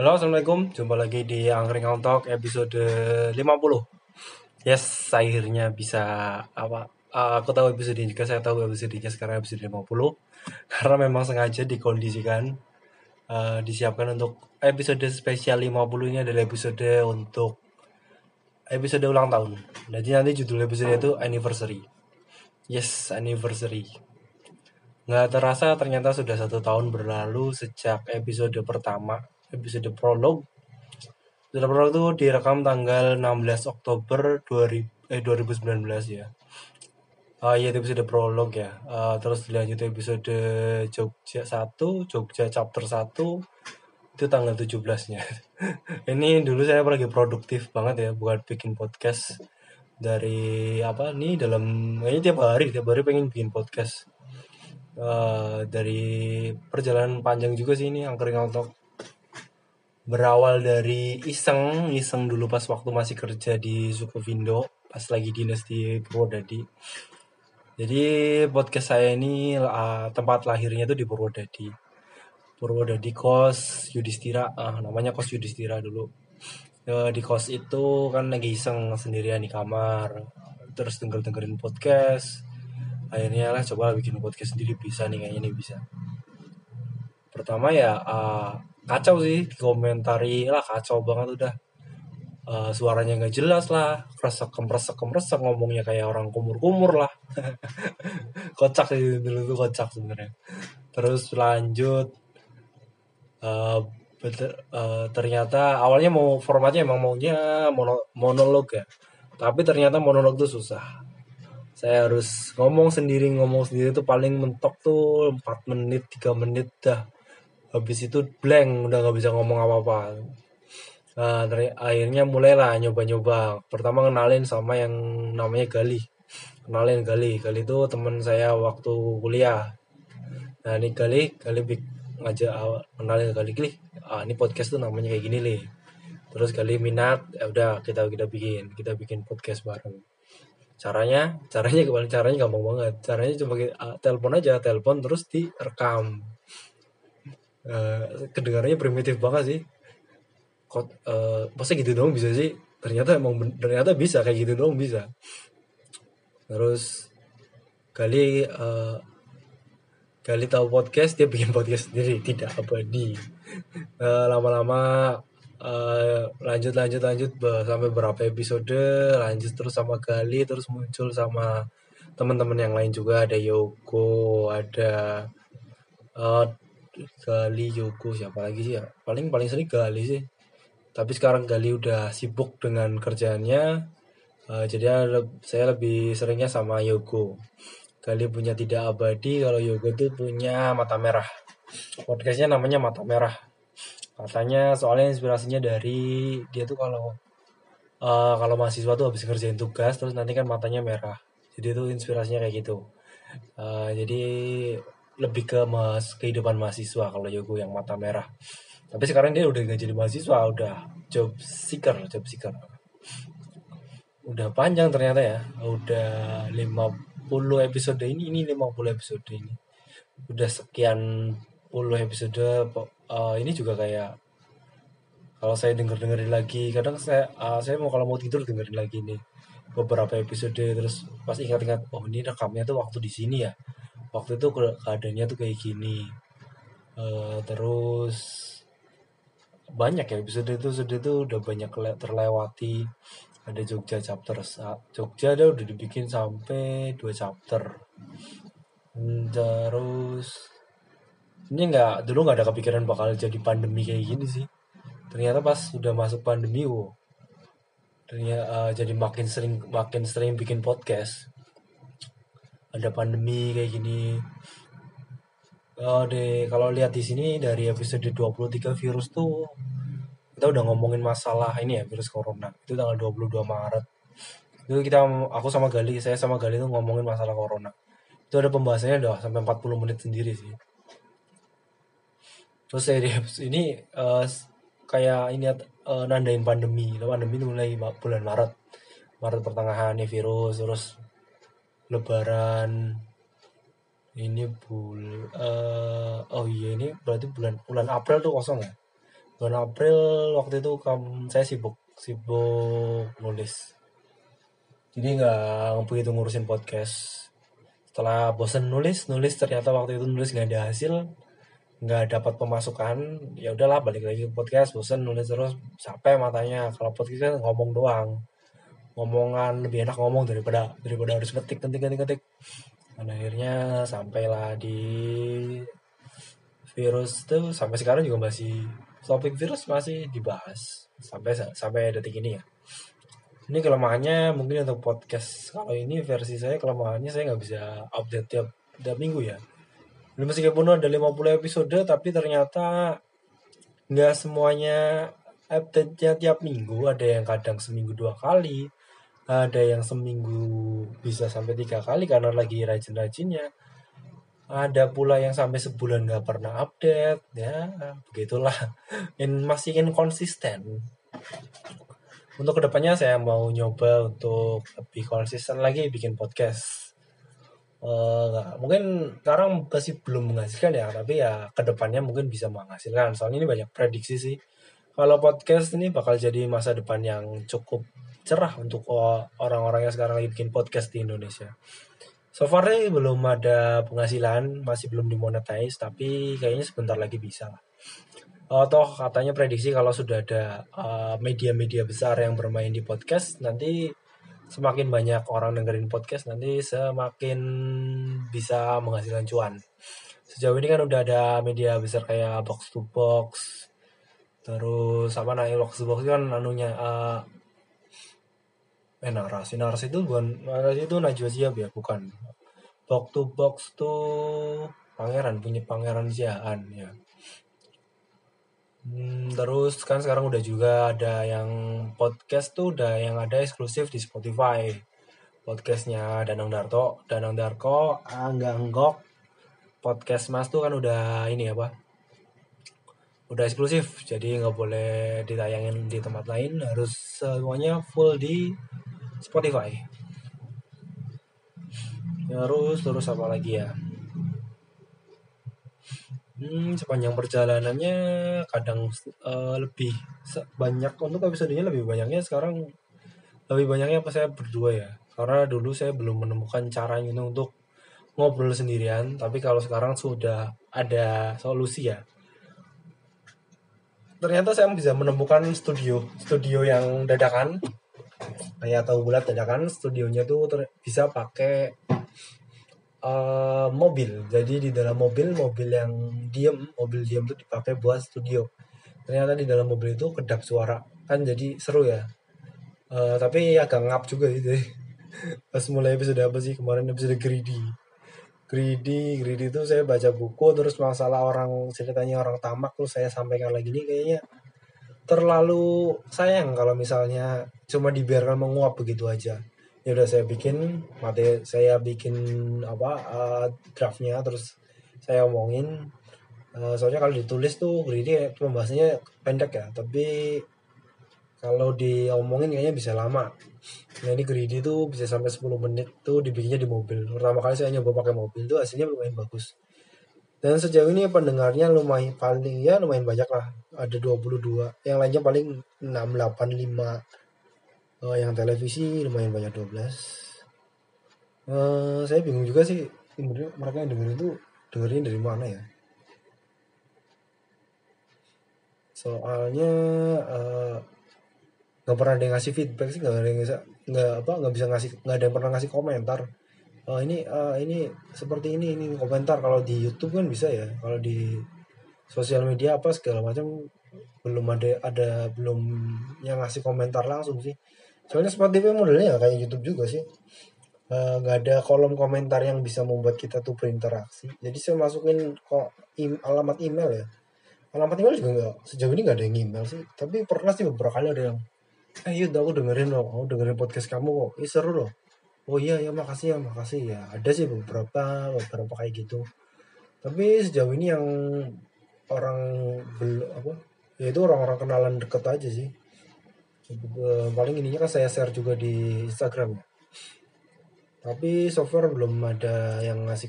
Halo, assalamualaikum. Jumpa lagi di Angkringan Talk episode 50. Yes, akhirnya bisa aku tahu episode ini juga, saya tahu episode ini sekarang episode 50. Karena memang sengaja dikondisikan, disiapkan untuk episode spesial 50 ini adalah episode untuk episode ulang tahun. Jadi nanti judul episode itu anniversary. Yes, anniversary. Nggak terasa ternyata sudah 1 tahun berlalu sejak episode pertama. Episode prolog. Episode prolog itu direkam tanggal 16 Oktober 2019 ya. Ya episode prolog ya. Terus dilanjut episode Jogja 1, Jogja chapter 1 itu tanggal 17-nya. Ini dulu saya lagi produktif banget ya buat bikin podcast dari tiap hari pengen bikin podcast. Dari perjalanan panjang juga sih ini Angkringan Talk. Berawal dari iseng dulu pas waktu masih kerja di Sukofindo, pas lagi dinas di Purwodadi. Jadi podcast saya ini tempat lahirnya itu di Purwodadi. Purwodadi Kos Yudhistira, namanya Kos Yudhistira dulu. Di kos itu kan lagi iseng sendirian di kamar, terus dengerin podcast. Akhirnya lah coba bikin podcast sendiri, bisa nih kayaknya nih bisa. Pertama ya kacau sih, komentari lah kacau banget udah. Suaranya gak jelas lah, kresek ngomongnya kayak orang kumur-kumur lah. Kocak sih, dulu tuh kocak sebenarnya. Terus lanjut, ternyata awalnya mau formatnya emang maunya monolog ya. Tapi ternyata monolog tuh susah. Saya harus ngomong sendiri tuh paling mentok tuh 4 menit, 3 menit dah. Habis itu blank, udah gak bisa ngomong apa-apa. Akhirnya mulailah nyoba-nyoba. Pertama kenalin sama yang namanya Gali. Gali itu teman saya waktu kuliah. Nah ini Gali ngajak kenalin Gali. Ini podcast tuh namanya kayak gini nih. Terus Gali minat, udah kita bikin podcast bareng. Caranya gampang banget. Caranya cuma telepon terus direkam. Kedengarannya primitif banget sih. Masa gitu dong bisa sih? Ternyata bisa kayak gitu dong bisa. Terus Gali tahu podcast, dia bikin podcast sendiri, tidak abadi. Lama-lama lanjut sampai berapa episode, lanjut terus sama Gali, terus muncul sama teman-teman yang lain juga, ada Yogo, ada Gali, Yogo, siapa lagi sih ya? Paling sering Gali sih. Tapi sekarang Gali udah sibuk dengan kerjaannya, jadi saya lebih seringnya sama Yogo. Gali punya Tidak Abadi, kalau Yogo tuh punya Mata Merah. Podcastnya namanya Mata Merah. Katanya soalnya inspirasinya dari dia tuh kalau mahasiswa tuh habis kerjain tugas terus nanti kan matanya merah. Jadi itu inspirasinya kayak gitu. Jadi lebih ke kehidupan mahasiswa kalau Yogo yang Mata Merah. Tapi sekarang dia udah gak jadi mahasiswa, udah job seeker. Udah panjang ternyata ya. Udah 50 episode ini 50 episode ini. Udah sekian puluh episode. Ini juga kayak kalau saya dengerin lagi, kadang saya mau kalau mau tidur dengerin lagi nih beberapa episode, terus pas ingat-ingat oh ini rekamnya tuh waktu di sini ya. Waktu itu keadaannya tuh kayak gini. Terus banyak ya episode itu udah banyak terlewati. Ada Jogja dia udah dibikin sampai 2 chapter. Terus ini dulu nggak ada kepikiran bakal jadi pandemi kayak gini sih. Ternyata pas udah masuk pandemi, jadi makin sering bikin podcast. Ada pandemi kayak gini. Kalau lihat di sini dari episode 23 virus tuh kita udah ngomongin masalah ini ya, virus corona. Itu tanggal 22 Maret. Itu saya sama Gali tuh ngomongin masalah corona. Itu ada pembahasannya udah sampai 40 menit sendiri sih. Terus ini kayak ini nandain pandemi. Pandemi itu mulai bulan Maret pertengahan nih virus, terus Lebaran ini ini berarti bulan April tuh kosong ya. Bulan April waktu itu saya sibuk nulis. Jadi nggak begitu ngurusin podcast. Setelah bosen nulis, ternyata waktu itu nulis nggak ada hasil, nggak dapat pemasukan, ya udahlah balik lagi ke podcast. Bosen nulis terus, capek matanya. Kalau podcast kan ngomong doang, ngomongan lebih enak ngomong daripada harus ngetik. Dan akhirnya sampailah di virus tuh, sampai sekarang juga masih topik virus masih dibahas sampai detik ini ya. Ini kelemahannya mungkin untuk podcast kalau ini versi saya, kelemahannya saya nggak bisa update tiap minggu ya. Meskipun ada 50 episode tapi ternyata nggak semuanya update-nya tiap minggu. Ada yang kadang seminggu 2 kali, ada yang seminggu bisa sampai 3 kali karena lagi rajin-rajinnya. Ada pula yang sampai sebulan nggak pernah update ya, begitulah. Masih inkonsisten. Untuk kedepannya saya mau nyoba untuk lebih konsisten lagi bikin podcast. Mungkin sekarang masih belum menghasilkan ya, tapi ya kedepannya mungkin bisa menghasilkan. Soalnya ini banyak prediksi sih. Kalau podcast ini bakal jadi masa depan yang cukup cerah untuk orang-orang yang sekarang lagi bikin podcast di Indonesia. So far ini belum ada penghasilan, masih belum dimonetize, tapi kayaknya sebentar lagi bisa lah. Toh katanya prediksi kalau sudah ada media-media besar yang bermain di podcast, nanti semakin banyak orang dengerin podcast, nanti semakin bisa menghasilkan cuan. Sejauh ini kan udah ada media besar kayak Box to Box, terus Box to Box kan narasi itu bukan, narasi itu Najwa Siap ya, bukan. Box to Box tuh punya pangeran Siaan ya. Terus kan sekarang udah juga ada yang podcast tuh, udah yang ada eksklusif di Spotify. Podcastnya Danang Darko, Angganggok, podcast Mas tuh kan udah udah eksklusif. Jadi nggak boleh ditayangin di tempat lain, harus semuanya full di Spotify. Terus apa lagi ya? Sepanjang perjalanannya kadang banyak untuk episodenya, lebih banyaknya saya berdua ya. Karena dulu saya belum menemukan caranya untuk ngobrol sendirian, tapi kalau sekarang sudah ada solusi ya. Ternyata saya bisa menemukan studio yang dadakan, kayak tahu bulat dadakan. Studionya tuh bisa pakai mobil. Jadi di dalam mobil yang diem itu dipakai buat studio. Ternyata di dalam mobil itu kedap suara kan, jadi seru ya. Tapi agak ngap juga gitu. Pas mulai episode apa sih kemarin, episode greedy itu saya baca buku, terus masalah orang, ceritanya orang tamak, terus saya sampaikan lagi. Ini kayaknya terlalu sayang kalau misalnya cuma dibiarkan menguap begitu aja. Ya udah, saya bikin draftnya, terus saya omongin. Soalnya kalau ditulis tuh gini pembahasannya pendek ya, tapi kalau diomongin kayaknya bisa lama. Nah ini greedy tuh bisa sampai 10 menit tuh dibikinnya di mobil. Pertama kali saya nyoba pakai mobil tuh hasilnya lumayan bagus. Dan sejauh ini pendengarnya lumayan banyak lah. Ada 22. Yang lainnya paling 685. Yang televisi lumayan banyak 12. Saya bingung juga sih, mereka yang dengerin tuh dengerin dari mana ya. Soalnya nggak pernah ada yang ngasih feedback sih, nggak ada yang pernah ngasih komentar. Ini seperti ini komentar. Kalau di YouTube kan bisa ya, kalau di sosial media apa segala macam belum yang ngasih komentar langsung sih. Soalnya Spotify modelnya kayak YouTube juga sih. Gak ada kolom komentar yang bisa membuat kita tuh berinteraksi. Jadi saya masukin alamat email ya. Alamat email juga sejauh ini gak ada yang email sih. Tapi pernah sih beberapa kali ada yang, yaudah aku dengerin loh, aku dengerin podcast kamu kok. Seru loh. Oh iya, ya makasih ya. Ada sih beberapa kayak gitu. Tapi sejauh ini yang orang-orang kenalan deket aja sih. Paling ininya kan saya share juga di Instagram ya. Tapi so far belum ada yang ngasih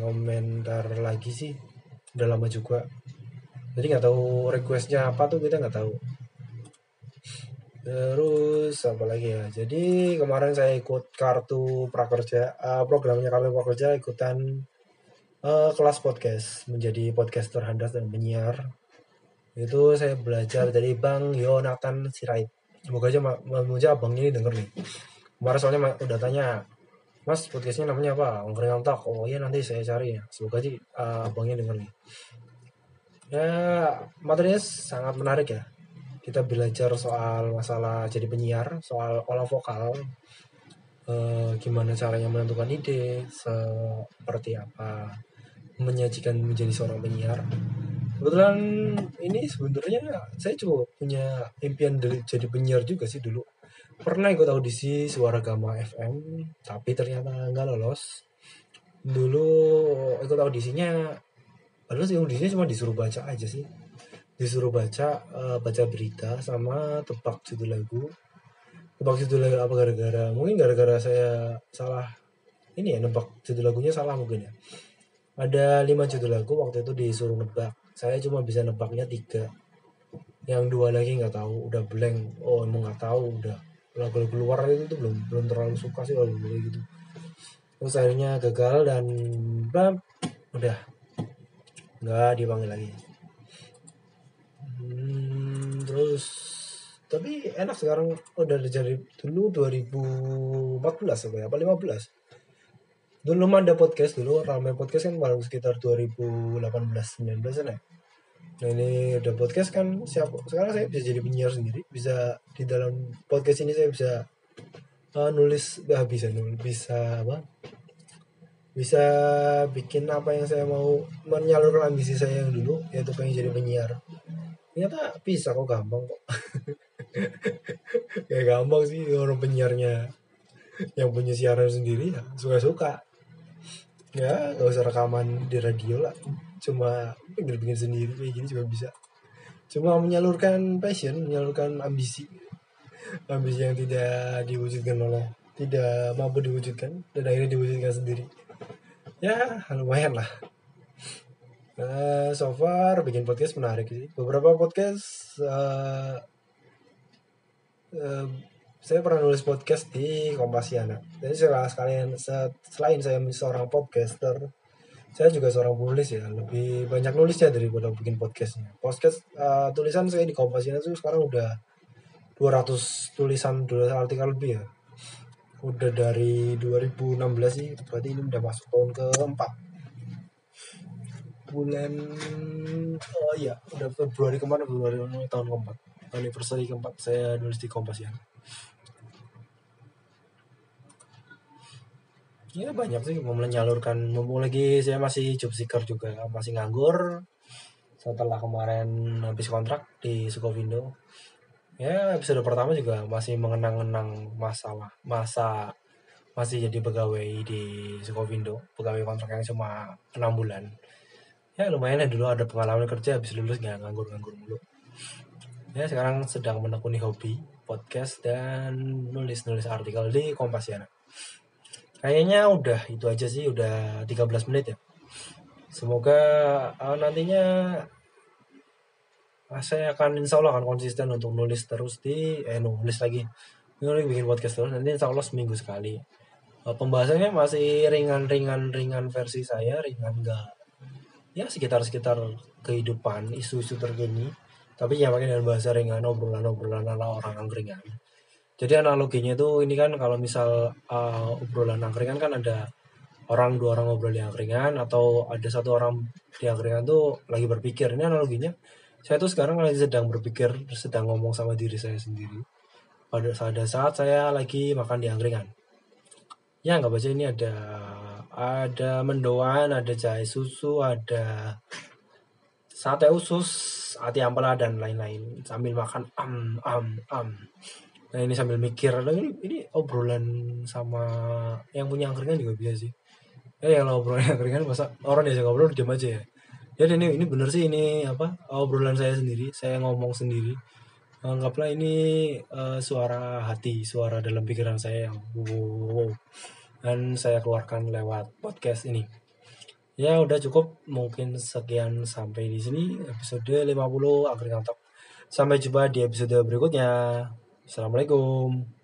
komentar lagi sih. Udah lama juga. Jadi nggak tahu requestnya apa tuh, kita nggak tahu. Terus apa lagi ya? Jadi kemarin saya ikut kartu prakerja, programnya kartu prakerja, ikutan kelas podcast menjadi podcaster handal dan penyiar. Itu saya belajar dari Bang Yonatan Sirait. Semoga aja abangnya ini denger nih. Kemarin soalnya udah tanya, Mas podcastnya namanya apa? Angkringan Talk. Oh iya, nanti saya cari ya. Semoga aja abangnya denger nih. Ya, materinya sangat menarik ya. Kita belajar soal masalah jadi penyiar, soal olah vokal, gimana caranya menentukan ide, seperti apa menyajikan menjadi seorang penyiar. Kebetulan ini sebenarnya saya juga punya impian jadi penyiar juga sih dulu. Pernah ikut audisi Suara Gama FM, tapi ternyata nggak lolos. Dulu ikut audisinya, padahal audisinya cuma disuruh baca aja sih. Disuruh baca berita sama tebak judul lagu. Tebak judul lagu apa gara-gara, mungkin gara-gara saya salah. Ini ya, nebak judul lagunya salah mungkin ya. Ada 5 judul lagu waktu itu disuruh nebak. Saya cuma bisa nebaknya 3. Yang 2 lagi nggak tahu, udah blank. Oh, emang nggak tahu, udah. Lagu-lagu luar itu belum terlalu suka sih lagu gitu. Terus akhirnya gagal dan bam, udah. Nggak dipanggil lagi. Terus tapi enak sekarang, udah jadi. Dulu 2014 apa 15 dulu ada podcast, dulu ramai podcast kan baru sekitar 2018-19an ya. Nah ini udah podcast kan, sekarang saya bisa jadi penyiar sendiri, bisa di dalam podcast ini saya bisa bisa bikin apa yang saya mau, menyalurkan ambisi saya yang dulu, yaitu pengen jadi penyiar. Ternyata bisa kok, gampang kok. Ya gampang sih, orang penyiarnya yang punya siaran sendiri ya suka-suka. Ya gak usah rekaman di radio lah, cuma bikin sendiri kayak gini juga bisa. Cuma menyalurkan passion, menyalurkan ambisi yang tidak diwujudkan oleh, tidak mampu diwujudkan, dan akhirnya diwujudkan sendiri. Ya lumayan lah. So far bikin podcast menarik sih. Beberapa podcast saya pernah nulis podcast di Kompasiana. Jadi selain saya seorang podcaster, saya juga seorang penulis ya. Lebih banyak nulisnya daripada bikin podcastnya. Podcast tulisan saya di Kompasiana itu sekarang udah 200 tulisan, 200 artikel lebih ya. Udah dari 2016 sih. Berarti ini udah masuk tahun ke-4. Udah Februari kemarin, tahun keempat, anniversary keempat saya nulis di Kompasiana. Ya banyak sih, mau menyalurkan, mumpung lagi saya masih job seeker juga, masih nganggur setelah kemarin habis kontrak di Sukofindo. Ya episode pertama juga masih mengenang-enang masih jadi pegawai di Sukofindo, pegawai kontrak yang cuma 6 bulan. Ya lumayan ya, dulu ada pengalaman kerja, habis lulus gak nganggur-nganggur mulu. Ya sekarang sedang menekuni hobi podcast dan nulis-nulis artikel di Kompasiana. Kayaknya udah itu aja sih, udah 13 menit ya. Semoga nantinya saya akan insya Allah akan konsisten untuk nulis terus bikin podcast terus. Nanti insya Allah seminggu sekali. Pembahasannya masih ringan versi saya, ringan gak. Ya sekitar kehidupan, isu-isu terkini, tapi ya pakai dengan bahasa ringan, obrolan ala orang angkringan. Jadi analoginya itu ini kan, kalau misal obrolan angkringan kan ada dua orang ngobrol di angkringan, atau ada satu orang di angkringan tuh lagi berpikir. Ini analoginya saya tuh sekarang lagi sedang berpikir, sedang ngomong sama diri saya sendiri pada saat saya lagi makan di angkringan. Ya nggak baca ini ada mendoan, ada jahe susu, ada sate usus, ati ampela dan lain-lain sambil makan Nah ini sambil mikir, ini obrolan sama yang punya angkringan juga biasa sih. Ya kalau obrolan angkringan masa orang diajak ngobrol diam aja ya. Jadi ini bener sih, ini apa? Obrolan saya sendiri, saya ngomong sendiri. Anggaplah ini suara hati, suara dalam pikiran saya yang dan saya keluarkan lewat podcast ini. Ya udah cukup, mungkin sekian sampai di sini episode 50 Angkringan Talk. Sampai jumpa di episode berikutnya. Assalamualaikum.